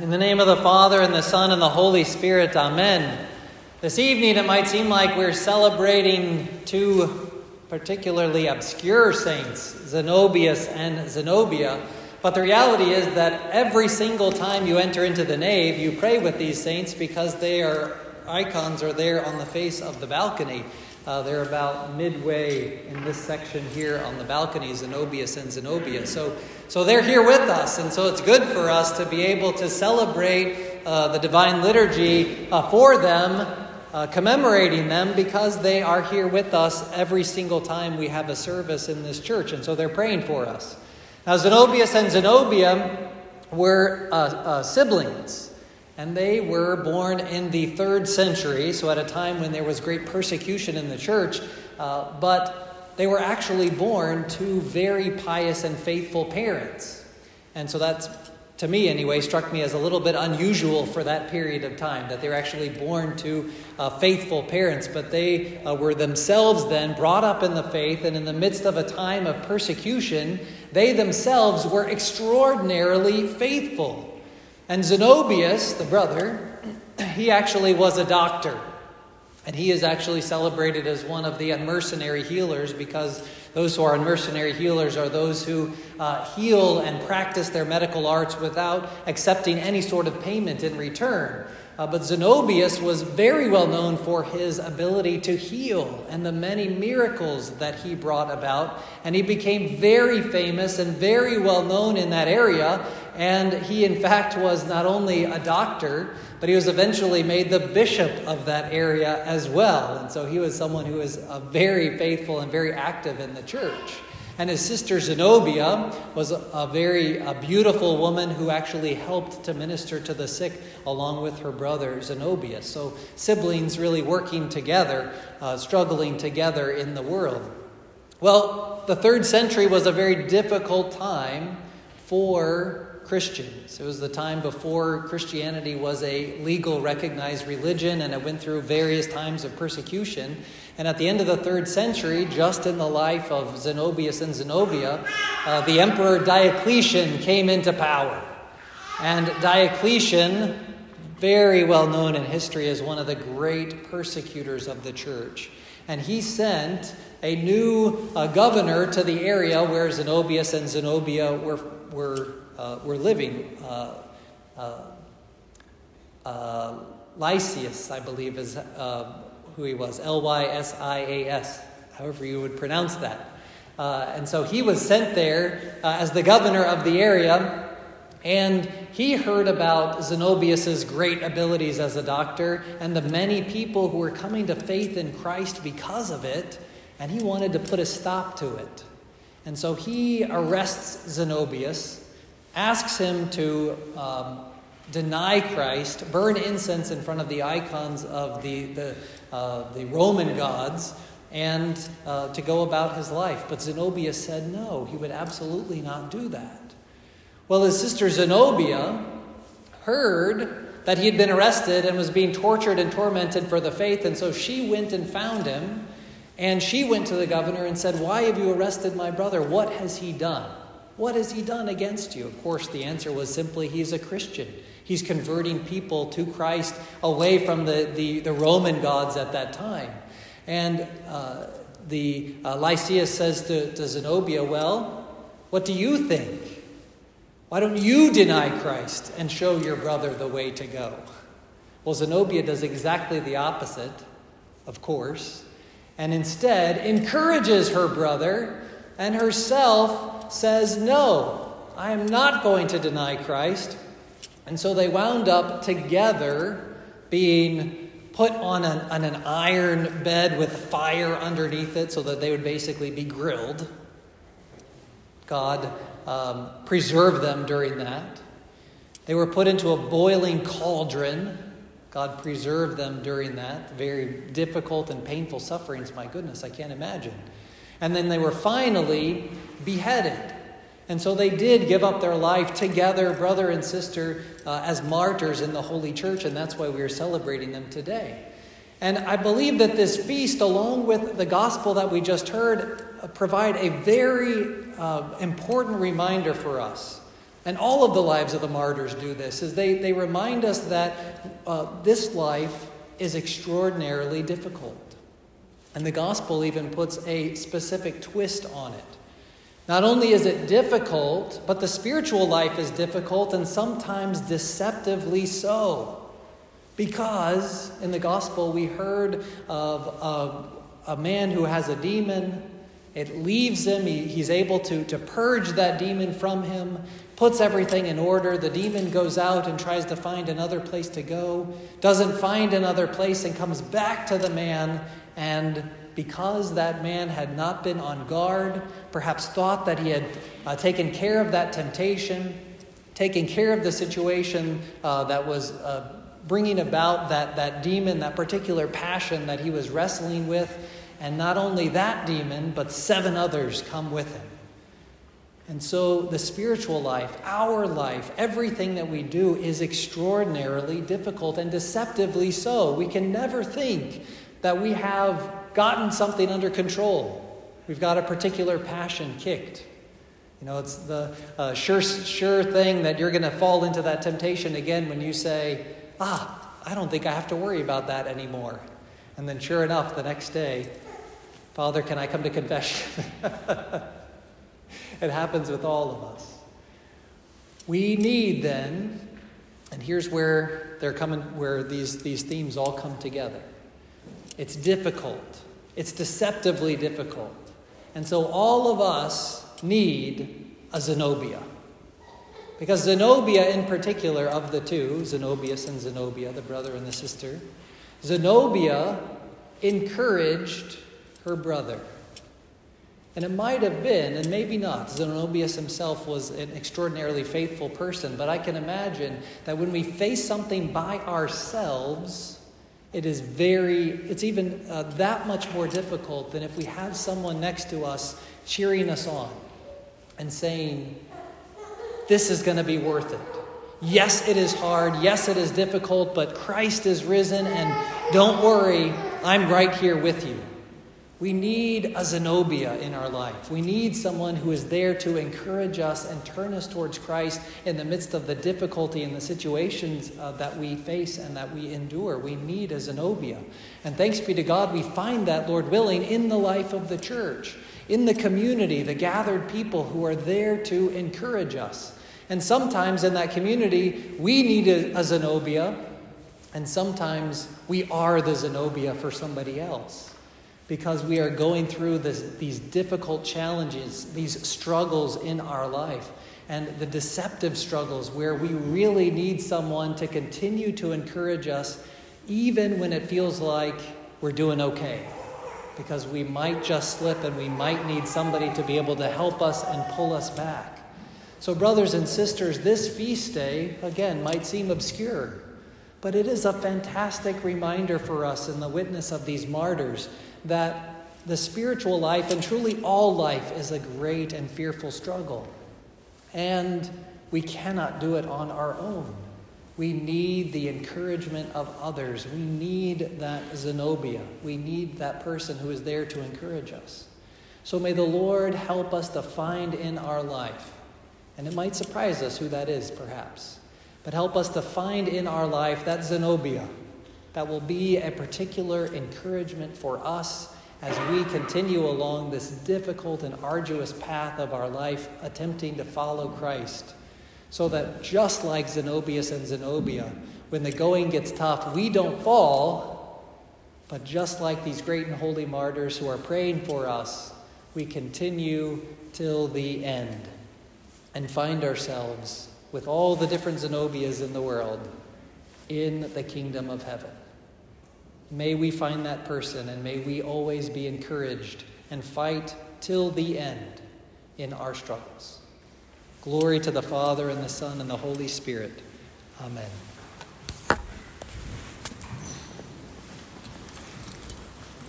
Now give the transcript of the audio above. In the name of the Father, and the Son, and the Holy Spirit, Amen. This evening it might seem like we're celebrating two particularly obscure saints, Zenobius and Zenobia, but the reality is that every single time you enter into the nave, you pray with these saints because their icons are there on the face of the balcony. They're about midway in this section here on the balcony, Zenobius and Zenobia. So they're here with us, and so it's good for us to be able to celebrate the Divine Liturgy for them, commemorating them, because they are here with us every single time we have a service in this church, and so they're praying for us. Now, Zenobius and Zenobia were siblings. And they were born in the 3rd century, so at a time when there was great persecution in the church. But they were actually born to very pious and faithful parents. And so that's, to me anyway, struck me as a little bit unusual for that period of time, that they were actually born to faithful parents. But they were themselves then brought up in the faith, and in the midst of a time of persecution, they themselves were extraordinarily faithful. And Zenobius, the brother, he actually was a doctor. And he is actually celebrated as one of the unmercenary healers, because those who are unmercenary healers are those who heal and practice their medical arts without accepting any sort of payment in return. But Zenobius was very well known for his ability to heal and the many miracles that he brought about. And he became very famous and very well known in that area. And he, in fact, was not only a doctor, but he was eventually made the bishop of that area as well. And so he was someone who was very faithful and very active in the church. And his sister Zenobia was a very beautiful woman who actually helped to minister to the sick along with her brother Zenobius. So siblings really working together, struggling together in the world. Well, the 3rd century was a very difficult time for Christians. It was the time before Christianity was a legal, recognized religion, and it went through various times of persecution. And at the end of the 3rd century, just in the life of Zenobius and Zenobia, the Emperor Diocletian came into power. And Diocletian, very well known in history as one of the great persecutors of the church. And he sent a new governor to the area where Zenobius and Zenobia were living. Lysias, I believe, is who he was. Lysias, however you would pronounce that. And so he was sent there as the governor of the area, and he heard about Zenobius's great abilities as a doctor and the many people who were coming to faith in Christ because of it, and he wanted to put a stop to it. And so he arrests Zenobius, asks him to deny Christ, burn incense in front of the icons of the Roman gods, and to go about his life. But Zenobius said no, he would absolutely not do that. Well, his sister Zenobia heard that he had been arrested and was being tortured and tormented for the faith, and so she went and found him, and she went to the governor and said, "Why have you arrested my brother? What has he done? What has he done against you?" Of course, the answer was simply, he's a Christian. He's converting people to Christ away from the Roman gods at that time. And Lysias says to Zenobia, "Well, what do you think? Why don't you deny Christ and show your brother the way to go?" Well, Zenobia does exactly the opposite, of course, and instead encourages her brother, and herself says, "No, I am not going to deny Christ." And so they wound up together being put on an iron bed with fire underneath it so that they would basically be grilled. God preserved them during that. They were put into a boiling cauldron. God preserved them during that. Very difficult and painful sufferings. My goodness, I can't imagine. And then they were finally beheaded. And so they did give up their life together, brother and sister, as martyrs in the Holy Church, and that's why we are celebrating them today. And I believe that this feast, along with the gospel that we just heard, provide a very important reminder for us And all of the lives of the martyrs do this, is they remind us that this life is extraordinarily difficult. And the gospel even puts a specific twist on it. Not only is it difficult, but the spiritual life is difficult and sometimes deceptively so. Because in the gospel we heard of a man who has a demon. It leaves him. He's able to purge that demon from him, puts everything in order. The demon goes out and tries to find another place to go, doesn't find another place and comes back to the man. And because that man had not been on guard, perhaps thought that he had taken care of that temptation, taken care of the situation that was bringing about that demon, that particular passion that he was wrestling with. And not only that demon, but 7 others come with him. And so the spiritual life, our life, everything that we do is extraordinarily difficult and deceptively so. We can never think that we have gotten something under control. We've got a particular passion kicked. You know, it's the sure thing that you're going to fall into that temptation again when you say, I don't think I have to worry about that anymore. And then sure enough, the next day, Father, can I come to confession? It happens with all of us. We need then, and here's where they're coming, where these themes all come together. It's difficult. It's deceptively difficult. And so all of us need a Zenobia. Because Zenobia in particular, of the two, Zenobius and Zenobia, the brother and the sister, Zenobia encouraged her brother. And it might have been, and maybe not, Zenobius himself was an extraordinarily faithful person, but I can imagine that when we face something by ourselves, it's even that much more difficult than if we had someone next to us cheering us on and saying, this is going to be worth it. Yes, it is hard. Yes, it is difficult, but Christ is risen, and don't worry, I'm right here with you. We need a Zenobia in our life. We need someone who is there to encourage us and turn us towards Christ in the midst of the difficulty and the situations that we face and that we endure. We need a Zenobia. And thanks be to God, we find that, Lord willing, in the life of the church, in the community, the gathered people who are there to encourage us. And sometimes in that community, we need a Zenobia, and sometimes we are the Zenobia for somebody else because we are going through these difficult challenges, these struggles in our life, and the deceptive struggles where we really need someone to continue to encourage us even when it feels like we're doing okay, because we might just slip and we might need somebody to be able to help us and pull us back. So brothers and sisters, this feast day, again, might seem obscure, but it is a fantastic reminder for us in the witness of these martyrs that the spiritual life, and truly all life, is a great and fearful struggle. And we cannot do it on our own. We need the encouragement of others. We need that Zenobia. We need that person who is there to encourage us. So may the Lord help us to find in our life, and it might surprise us who that is, perhaps. But help us to find in our life that Zenobia that will be a particular encouragement for us as we continue along this difficult and arduous path of our life, attempting to follow Christ. So that just like Zenobius and Zenobia, when the going gets tough, we don't fall. But just like these great and holy martyrs who are praying for us, we continue till the end. And find ourselves, with all the different Zenobias in the world, in the kingdom of heaven. May we find that person, and may we always be encouraged and fight till the end in our struggles. Glory to the Father, and the Son, and the Holy Spirit. Amen.